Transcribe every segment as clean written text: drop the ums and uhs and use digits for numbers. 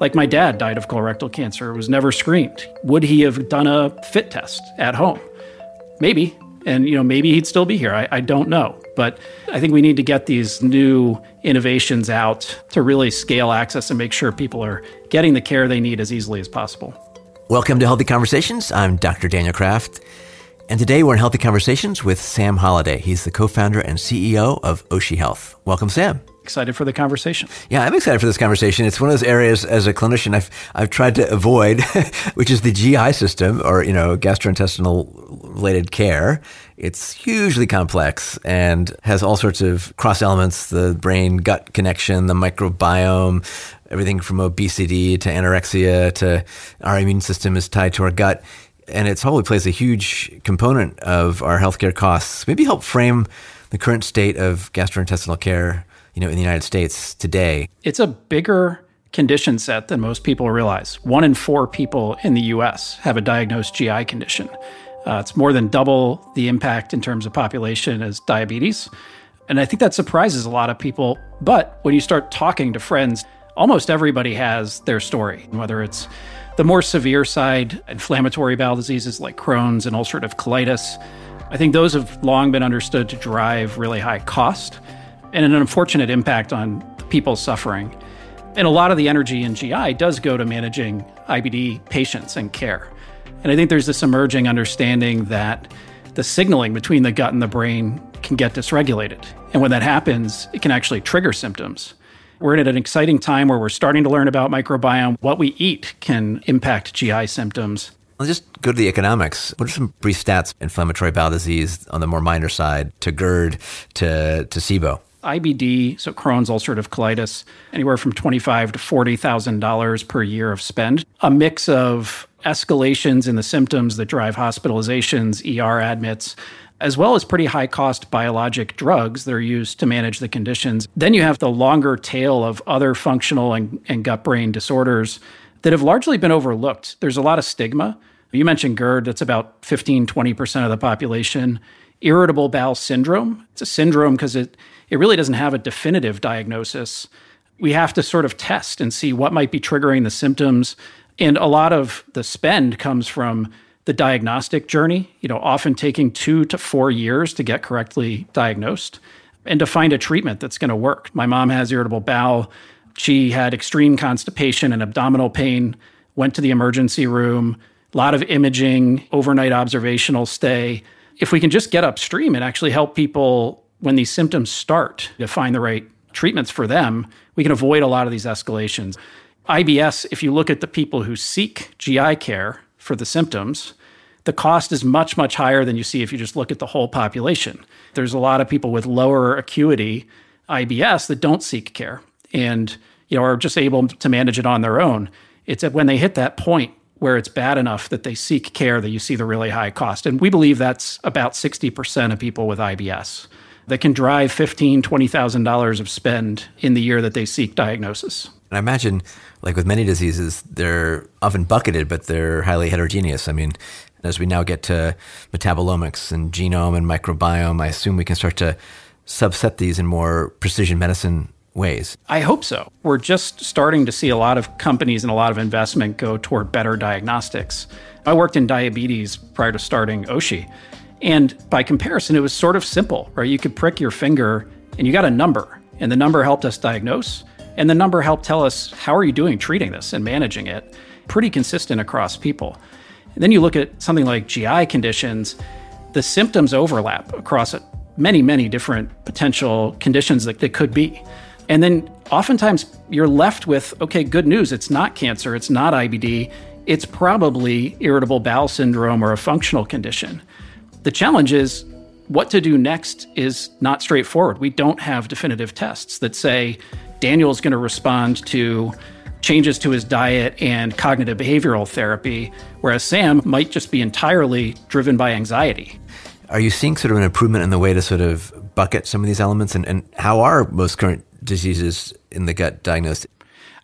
Like my dad died of colorectal cancer, was never screened. Would he have done a FIT test at home? Maybe. And, maybe he'd still be here. I don't know. But I think we need to get these new innovations out to really scale access and make sure people are getting the care they need as easily as possible. Welcome to Healthy Conversations. I'm Dr. Daniel Kraft. And today we're in Healthy Conversations with Sam Holliday. He's the co-founder and CEO of Oshi Health. Welcome, Sam. Excited for the conversation. Yeah, I'm excited for this conversation. It's one of those areas as a clinician I've tried to avoid, which is the GI system or, gastrointestinal related care. It's hugely complex and has all sorts of cross elements, the brain-gut connection, the microbiome, everything from obesity to anorexia to our immune system is tied to our gut. And it probably plays a huge component of our healthcare costs. Maybe help frame the current state of gastrointestinal care in the United States today. It's a bigger condition set than most people realize. 1 in 4 people in the U.S. have a diagnosed GI condition. It's more than double the impact in terms of population as diabetes. And I think that surprises a lot of people. But when you start talking to friends, almost everybody has their story, whether it's the more severe side, inflammatory bowel diseases like Crohn's and ulcerative colitis. I think those have long been understood to drive really high cost and an unfortunate impact on people suffering. And a lot of the energy in GI does go to managing IBD patients and care. And I think there's this emerging understanding that the signaling between the gut and the brain can get dysregulated. And when that happens, it can actually trigger symptoms. We're in an exciting time where we're starting to learn about microbiome. What we eat can impact GI symptoms. Let's just go to the economics. What are some brief stats? Inflammatory bowel disease on the more minor side to GERD to SIBO. IBD, so Crohn's, ulcerative colitis, anywhere from $25,000 to $40,000 per year of spend. A mix of escalations in the symptoms that drive hospitalizations, ER admits, as well as pretty high-cost biologic drugs that are used to manage the conditions. Then you have the longer tail of other functional and gut-brain disorders that have largely been overlooked. There's a lot of stigma. You mentioned GERD, that's about 15-20% of the population. Irritable bowel syndrome, it's a syndrome because it really doesn't have a definitive diagnosis. We have to sort of test and see what might be triggering the symptoms. And a lot of the spend comes from the diagnostic journey, often taking 2 to 4 years to get correctly diagnosed and to find a treatment that's going to work. My mom has irritable bowel. She had extreme constipation and abdominal pain, went to the emergency room, a lot of imaging, overnight observational stay. If we can just get upstream and actually help people when these symptoms start to find the right treatments for them, we can avoid a lot of these escalations. IBS, if you look at the people who seek GI care for the symptoms, the cost is much, much higher than you see if you just look at the whole population. There's a lot of people with lower acuity IBS that don't seek care and are just able to manage it on their own. It's when they hit that point where it's bad enough that they seek care that you see the really high cost. And we believe that's about 60% of people with IBS that can drive $15,000, $20,000 of spend in the year that they seek diagnosis. And I imagine, like with many diseases, they're often bucketed, but they're highly heterogeneous. I mean, as we now get to metabolomics and genome and microbiome, I assume we can start to subset these in more precision medicine ways. I hope so. We're just starting to see a lot of companies and a lot of investment go toward better diagnostics. I worked in diabetes prior to starting Oshi. And by comparison, it was sort of simple, right? You could prick your finger and you got a number, and the number helped us diagnose, and the number helped tell us, how are you doing treating this and managing it? Pretty consistent across people. And then you look at something like GI conditions, the symptoms overlap across many, many different potential conditions that could be. And then oftentimes you're left with, okay, good news, it's not cancer, it's not IBD, it's probably irritable bowel syndrome or a functional condition. The challenge is what to do next is not straightforward. We don't have definitive tests that say Daniel's going to respond to changes to his diet and cognitive behavioral therapy, whereas Sam might just be entirely driven by anxiety. Are you seeing sort of an improvement in the way to sort of bucket some of these elements? And how are most current diseases in the gut diagnosed?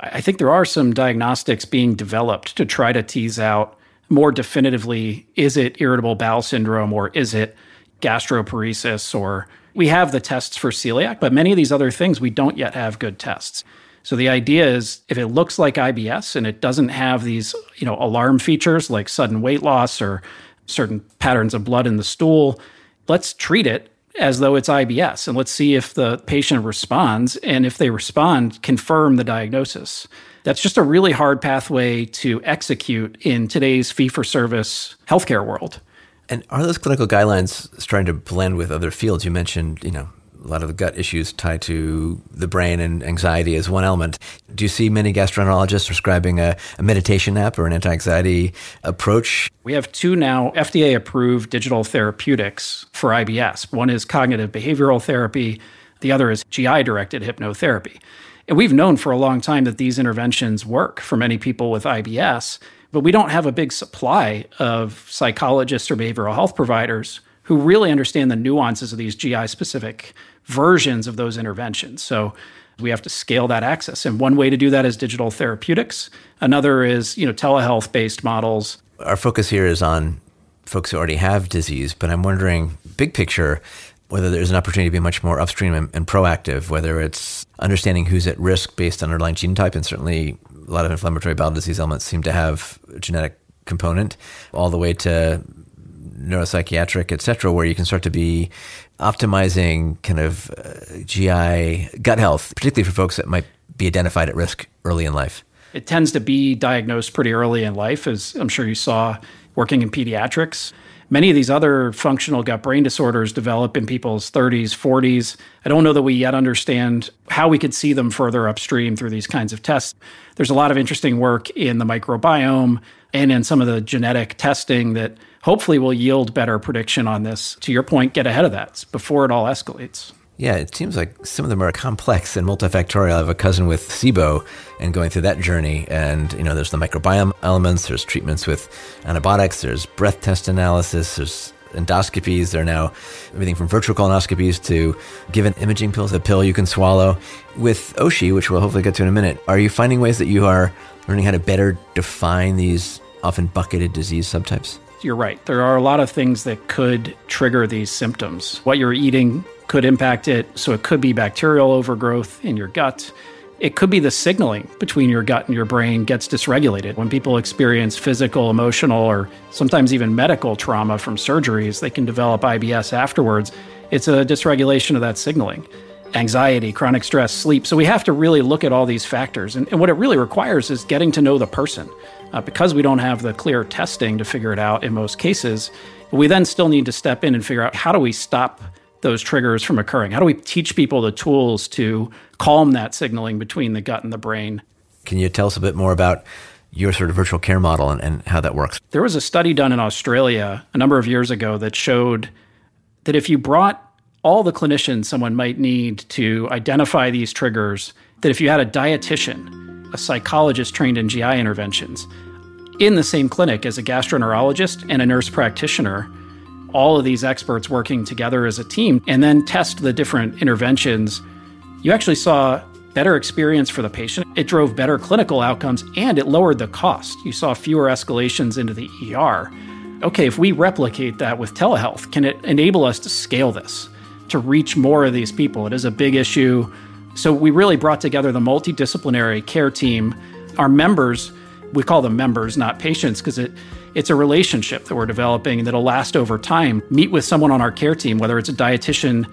I think there are some diagnostics being developed to try to tease out more definitively, is it irritable bowel syndrome or is it gastroparesis? Or we have the tests for celiac, but many of these other things, we don't yet have good tests. So the idea is if it looks like IBS and it doesn't have these, alarm features like sudden weight loss or certain patterns of blood in the stool, let's treat it as though it's IBS and let's see if the patient responds. And if they respond, confirm the diagnosis. That's just a really hard pathway to execute in today's fee-for-service healthcare world. And are those clinical guidelines starting to blend with other fields? You mentioned, a lot of the gut issues tied to the brain and anxiety as one element. Do you see many gastroenterologists prescribing a meditation app or an anti-anxiety approach? We have two now FDA-approved digital therapeutics for IBS. One is cognitive behavioral therapy. The other is GI-directed hypnotherapy. And we've known for a long time that these interventions work for many people with IBS, but we don't have a big supply of psychologists or behavioral health providers who really understand the nuances of these GI-specific versions of those interventions. So we have to scale that access. And one way to do that is digital therapeutics. Another is, telehealth-based models. Our focus here is on folks who already have disease, but I'm wondering, big picture, whether there's an opportunity to be much more upstream and proactive, whether it's understanding who's at risk based on underlying genotype, and certainly a lot of inflammatory bowel disease elements seem to have a genetic component, all the way to neuropsychiatric, et cetera, where you can start to be optimizing kind of GI gut health, particularly for folks that might be identified at risk early in life. It tends to be diagnosed pretty early in life, as I'm sure you saw working in pediatrics. Many of these other functional gut-brain disorders develop in people's 30s, 40s. I don't know that we yet understand how we could see them further upstream through these kinds of tests. There's a lot of interesting work in the microbiome and in some of the genetic testing that hopefully will yield better prediction on this. To your point, get ahead of that before it all escalates. Yeah, it seems like some of them are complex and multifactorial. I have a cousin with SIBO and going through that journey. And, there's the microbiome elements, there's treatments with antibiotics, there's breath test analysis, there's endoscopies. There are now everything from virtual colonoscopies to given imaging pills, a pill you can swallow. With Oshi, which we'll hopefully get to in a minute, are you finding ways that you are learning how to better define these often bucketed disease subtypes? You're right. There are a lot of things that could trigger these symptoms. What you're eating could impact it. So it could be bacterial overgrowth in your gut. It could be the signaling between your gut and your brain gets dysregulated. When people experience physical, emotional, or sometimes even medical trauma from surgeries, they can develop IBS afterwards. It's a dysregulation of that signaling. Anxiety, chronic stress, sleep. So we have to really look at all these factors. And what it really requires is getting to know the person. Because we don't have the clear testing to figure it out in most cases, we then still need to step in and figure out how do we stop those triggers from occurring? How do we teach people the tools to calm that signaling between the gut and the brain? Can you tell us a bit more about your sort of virtual care model and how that works? There was a study done in Australia a number of years ago that showed that if you brought all the clinicians someone might need to identify these triggers, that if you had a dietitian, a psychologist trained in GI interventions, in the same clinic as a gastroenterologist and a nurse practitioner, all of these experts working together as a team, and then test the different interventions, you actually saw better experience for the patient. It drove better clinical outcomes, and it lowered the cost. You saw fewer escalations into the ER. Okay, if we replicate that with telehealth, can it enable us to scale this, to reach more of these people? It is a big issue. So we really brought together the multidisciplinary care team. Our members, we call them members, not patients, because it's a relationship that we're developing that'll last over time. Meet with someone on our care team, whether it's a dietitian,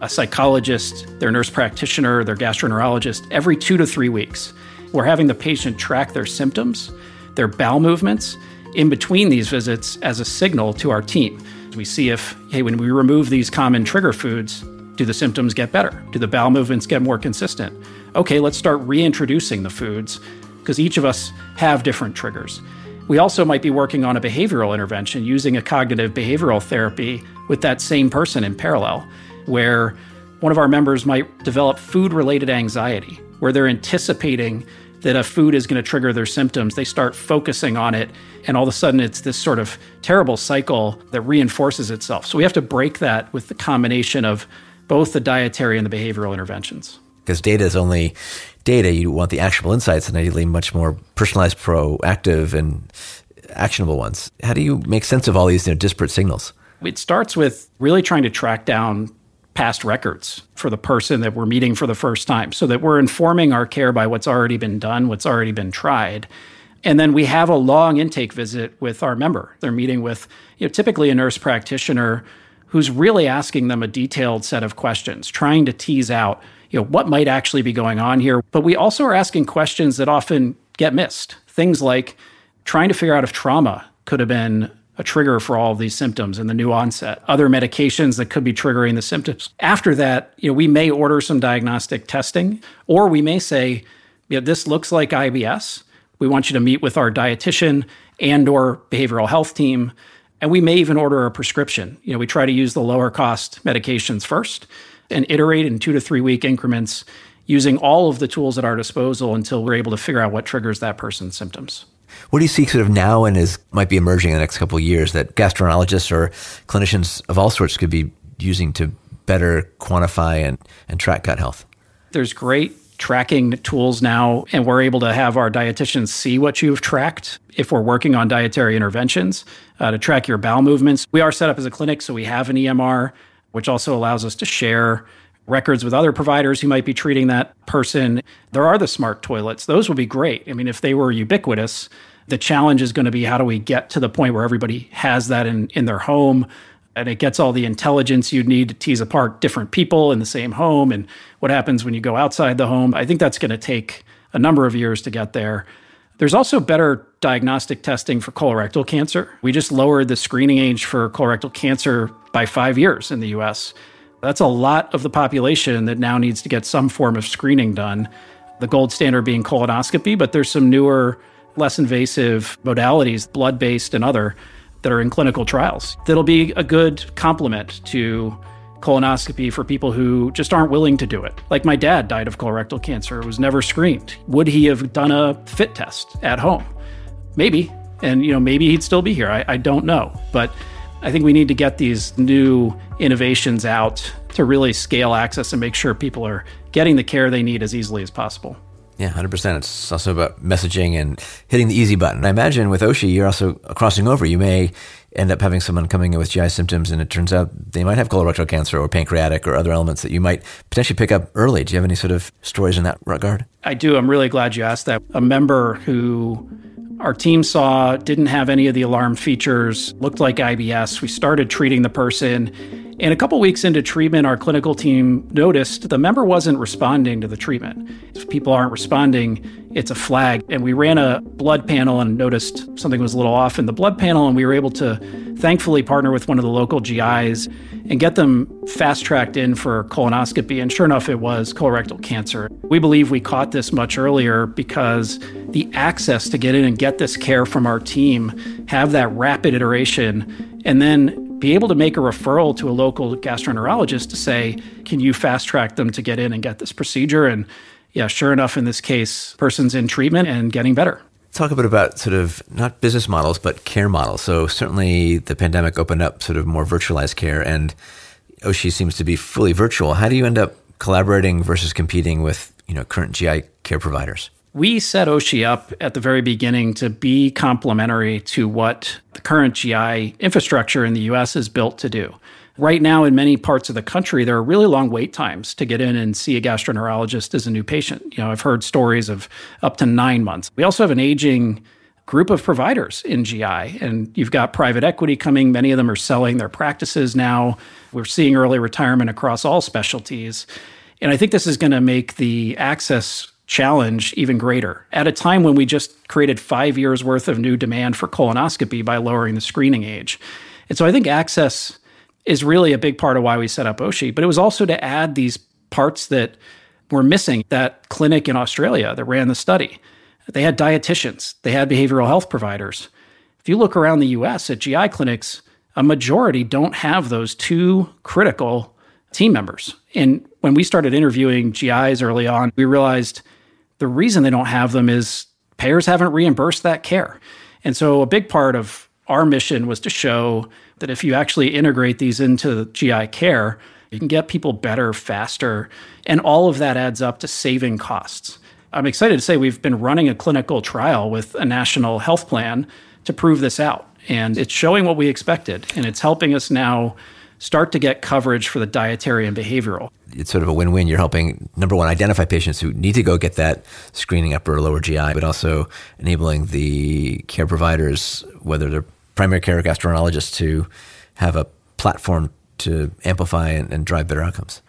a psychologist, their nurse practitioner, their gastroenterologist, every 2 to 3 weeks. We're having the patient track their symptoms, their bowel movements, in between these visits as a signal to our team. We see if, hey, when we remove these common trigger foods, do the symptoms get better? Do the bowel movements get more consistent? Okay, let's start reintroducing the foods because each of us have different triggers. We also might be working on a behavioral intervention using a cognitive behavioral therapy with that same person in parallel, where one of our members might develop food-related anxiety, where they're anticipating that a food is going to trigger their symptoms. They start focusing on it, and all of a sudden it's this sort of terrible cycle that reinforces itself. So we have to break that with the combination of both the dietary and the behavioral interventions. Because data is only data. You want the actionable insights and ideally much more personalized, proactive, and actionable ones. How do you make sense of all these disparate signals? It starts with really trying to track down past records for the person that we're meeting for the first time, so that we're informing our care by what's already been done, what's already been tried. And then we have a long intake visit with our member. They're meeting with, typically a nurse practitioner who's really asking them a detailed set of questions, trying to tease out, what might actually be going on here. But we also are asking questions that often get missed. Things like trying to figure out if trauma could have been a trigger for all of these symptoms and the new onset, other medications that could be triggering the symptoms. After that, we may order some diagnostic testing, or we may say, this looks like IBS. We want you to meet with our dietitian and or behavioral health team, and we may even order a prescription. We try to use the lower cost medications first and iterate in 2 to 3 week increments using all of the tools at our disposal until we're able to figure out what triggers that person's symptoms. What do you see sort of now and might be emerging in the next couple of years that gastroenterologists or clinicians of all sorts could be using to better quantify and track gut health? There's great tracking tools now, and we're able to have our dietitians see what you've tracked if we're working on dietary interventions to track your bowel movements. We are set up as a clinic, so we have an EMR, which also allows us to share records with other providers who might be treating that person. There are the smart toilets. Those would be great. If they were ubiquitous, the challenge is going to be how do we get to the point where everybody has that in their home, and it gets all the intelligence you'd need to tease apart different people in the same home and what happens when you go outside the home. I think that's going to take a number of years to get there. There's also better diagnostic testing for colorectal cancer. We just lowered the screening age for colorectal cancer by 5 years in the US. That's a lot of the population that now needs to get some form of screening done, the gold standard being colonoscopy, but there's some newer, less invasive modalities, blood-based and other, that are in clinical trials. That'll be a good complement to colonoscopy for people who just aren't willing to do it. Like my dad died of colorectal cancer, was never screened. Would he have done a FIT test at home? Maybe, and maybe he'd still be here. I don't know. But I think we need to get these new innovations out to really scale access and make sure people are getting the care they need as easily as possible. Yeah, 100%. It's also about messaging and hitting the easy button. I imagine with Oshi, you're also crossing over. You may end up having someone coming in with GI symptoms, and it turns out they might have colorectal cancer or pancreatic or other elements that you might potentially pick up early. Do you have any sort of stories in that regard? I do. I'm really glad you asked that. A member who our team saw didn't have any of the alarm features, looked like IBS. We started treating the person, and a couple weeks into treatment, our clinical team noticed the member wasn't responding to the treatment. If people aren't responding, it's a flag. And we ran a blood panel and noticed something was a little off in the blood panel, and we were able to thankfully partner with one of the local GIs and get them fast-tracked in for colonoscopy. And sure enough, it was colorectal cancer. We believe we caught this much earlier because the access to get in and get this care from our team, have that rapid iteration, and then be able to make a referral to a local gastroenterologist to say, can you fast track them to get in and get this procedure? And yeah, sure enough, in this case, person's in treatment and getting better. Talk a bit about sort of not business models, but care models. So certainly the pandemic opened up sort of more virtualized care, and Oshi seems to be fully virtual. How do you end up collaborating versus competing with, current GI care providers? We set Oshi up at the very beginning to be complementary to what the current GI infrastructure in the U.S. is built to do. Right now, in many parts of the country, there are really long wait times to get in and see a gastroenterologist as a new patient. I've heard stories of up to 9 months. We also have an aging group of providers in GI, and you've got private equity coming. Many of them are selling their practices now. We're seeing early retirement across all specialties. And I think this is going to make the access challenge even greater. At a time when we just created 5 years worth of new demand for colonoscopy by lowering the screening age. And so I think access is really a big part of why we set up Oshi, but it was also to add these parts that were missing. That clinic in Australia that ran the study, they had dietitians, they had behavioral health providers. If you look around the US at GI clinics, a majority don't have those two critical team members. And when we started interviewing GIs early on, we realized the reason they don't have them is payers haven't reimbursed that care. And so a big part of our mission was to show that if you actually integrate these into GI care, you can get people better, faster, and all of that adds up to saving costs. I'm excited to say we've been running a clinical trial with a national health plan to prove this out, and it's showing what we expected, and it's helping us now start to get coverage for the dietary and behavioral. It's sort of a win-win. You're helping, number one, identify patients who need to go get that screening upper or lower GI, but also enabling the care providers, whether they're primary care or gastroenterologists, to have a platform to amplify and drive better outcomes.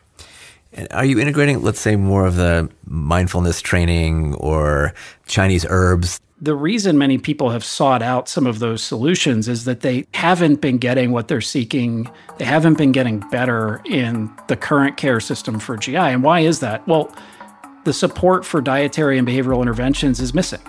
And are you integrating, let's say, more of the mindfulness training or Chinese herbs? The reason many people have sought out some of those solutions is that they haven't been getting what they're seeking. They haven't been getting better in the current care system for GI. And why is that? Well, the support for dietary and behavioral interventions is missing.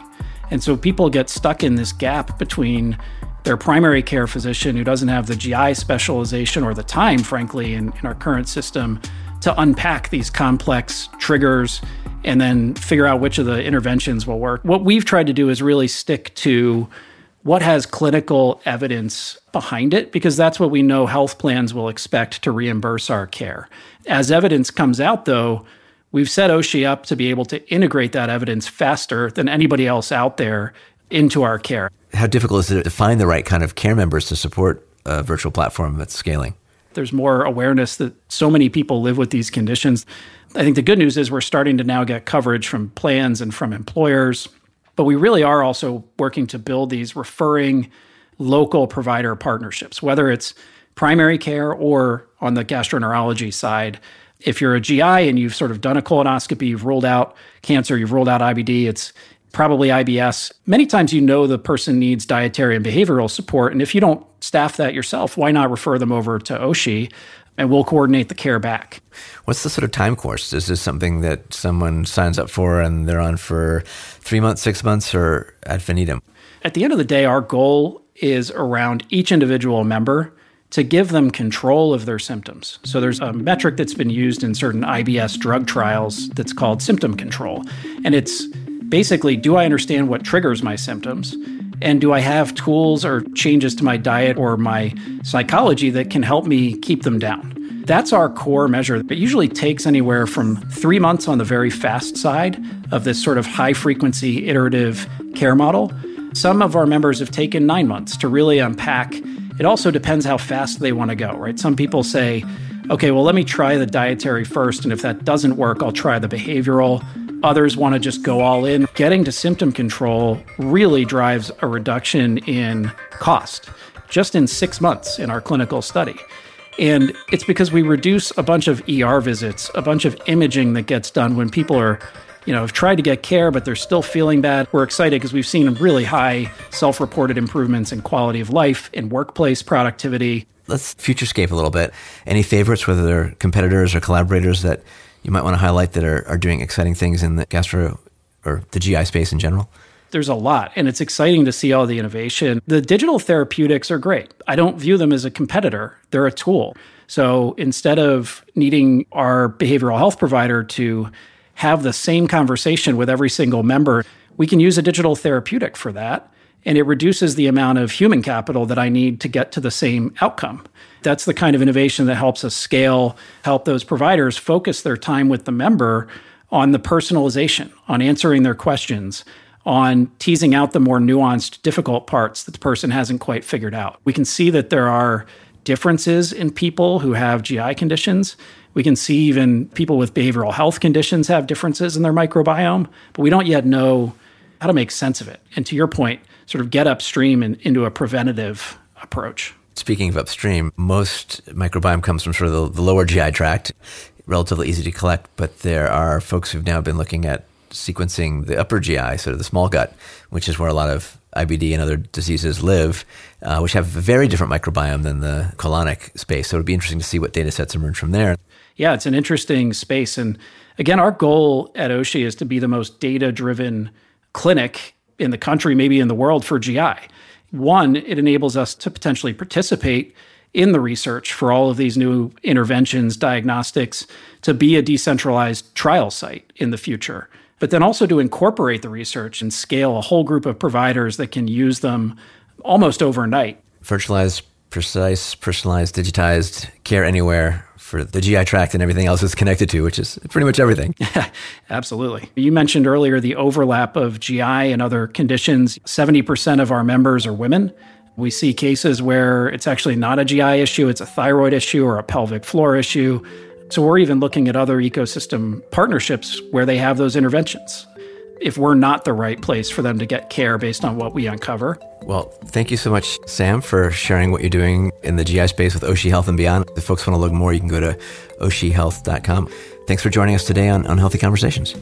And so people get stuck in this gap between their primary care physician who doesn't have the GI specialization or the time, frankly, in our current system to unpack these complex triggers and then figure out which of the interventions will work. What we've tried to do is really stick to what has clinical evidence behind it, because that's what we know health plans will expect to reimburse our care. As evidence comes out, though, we've set Oshi up to be able to integrate that evidence faster than anybody else out there into our care. How difficult is it to find the right kind of care members to support a virtual platform that's scaling? There's more awareness that so many people live with these conditions. I think the good news is we're starting to now get coverage from plans and from employers, but we really are also working to build these referring local provider partnerships, whether it's primary care or on the gastroenterology side. If you're a GI and you've sort of done a colonoscopy, you've ruled out cancer, you've ruled out IBD, it's probably IBS. Many times you know the person needs dietary and behavioral support, and if you don't staff that yourself, why not refer them over to Oshi, and we'll coordinate the care back. What's the sort of time course? Is this something that someone signs up for and they're on for 3 months, 6 months, or ad infinitum? At the end of the day, our goal is around each individual member to give them control of their symptoms. So there's a metric that's been used in certain IBS drug trials that's called symptom control, and it's basically, do I understand what triggers my symptoms? And do I have tools or changes to my diet or my psychology that can help me keep them down? That's our core measure. It usually takes anywhere from 3 months on the very fast side of this sort of high-frequency iterative care model. Some of our members have taken 9 months to really unpack. It also depends how fast they want to go, right? Some people say, okay, well, let me try the dietary first, and if that doesn't work, I'll try the behavioral. Others want to just go all in. Getting to symptom control really drives a reduction in cost, just in 6 months in our clinical study. And it's because we reduce a bunch of ER visits, a bunch of imaging that gets done when people are, have tried to get care, but they're still feeling bad. We're excited because we've seen really high self-reported improvements in quality of life, in workplace productivity. Let's futurescape a little bit. Any favorites, whether they're competitors or collaborators that you might want to highlight that are doing exciting things in the gastro or the GI space in general? There's a lot, and it's exciting to see all the innovation. The digital therapeutics are great. I don't view them as a competitor. They're a tool. So instead of needing our behavioral health provider to have the same conversation with every single member, we can use a digital therapeutic for that. And it reduces the amount of human capital that I need to get to the same outcome. That's the kind of innovation that helps us scale, help those providers focus their time with the member on the personalization, on answering their questions, on teasing out the more nuanced, difficult parts that the person hasn't quite figured out. We can see that there are differences in people who have GI conditions. We can see even people with behavioral health conditions have differences in their microbiome, but we don't yet know how to make sense of it. And to your point, sort of get upstream and into a preventative approach. Speaking of upstream, most microbiome comes from sort of the lower GI tract, relatively easy to collect, but there are folks who've now been looking at sequencing the upper GI, sort of the small gut, which is where a lot of IBD and other diseases live, which have a very different microbiome than the colonic space. So it would be interesting to see what data sets emerge from there. Yeah, it's an interesting space. And again, our goal at Oshi is to be the most data-driven clinic in the country, maybe in the world, for GI. One, it enables us to potentially participate in the research for all of these new interventions, diagnostics, to be a decentralized trial site in the future, but then also to incorporate the research and scale a whole group of providers that can use them almost overnight. Virtualized, precise, personalized, digitized, care anywhere for the GI tract and everything else it's connected to, which is pretty much everything. Absolutely. You mentioned earlier the overlap of GI and other conditions. 70% of our members are women. We see cases where it's actually not a GI issue, it's a thyroid issue or a pelvic floor issue. So we're even looking at other ecosystem partnerships where they have those interventions, if we're not the right place for them to get care based on what we uncover. Well, thank you so much, Sam, for sharing what you're doing in the GI space with Oshi Health and beyond. If folks want to look more, you can go to oshihealth.com. Thanks for joining us today on Healthy Conversations.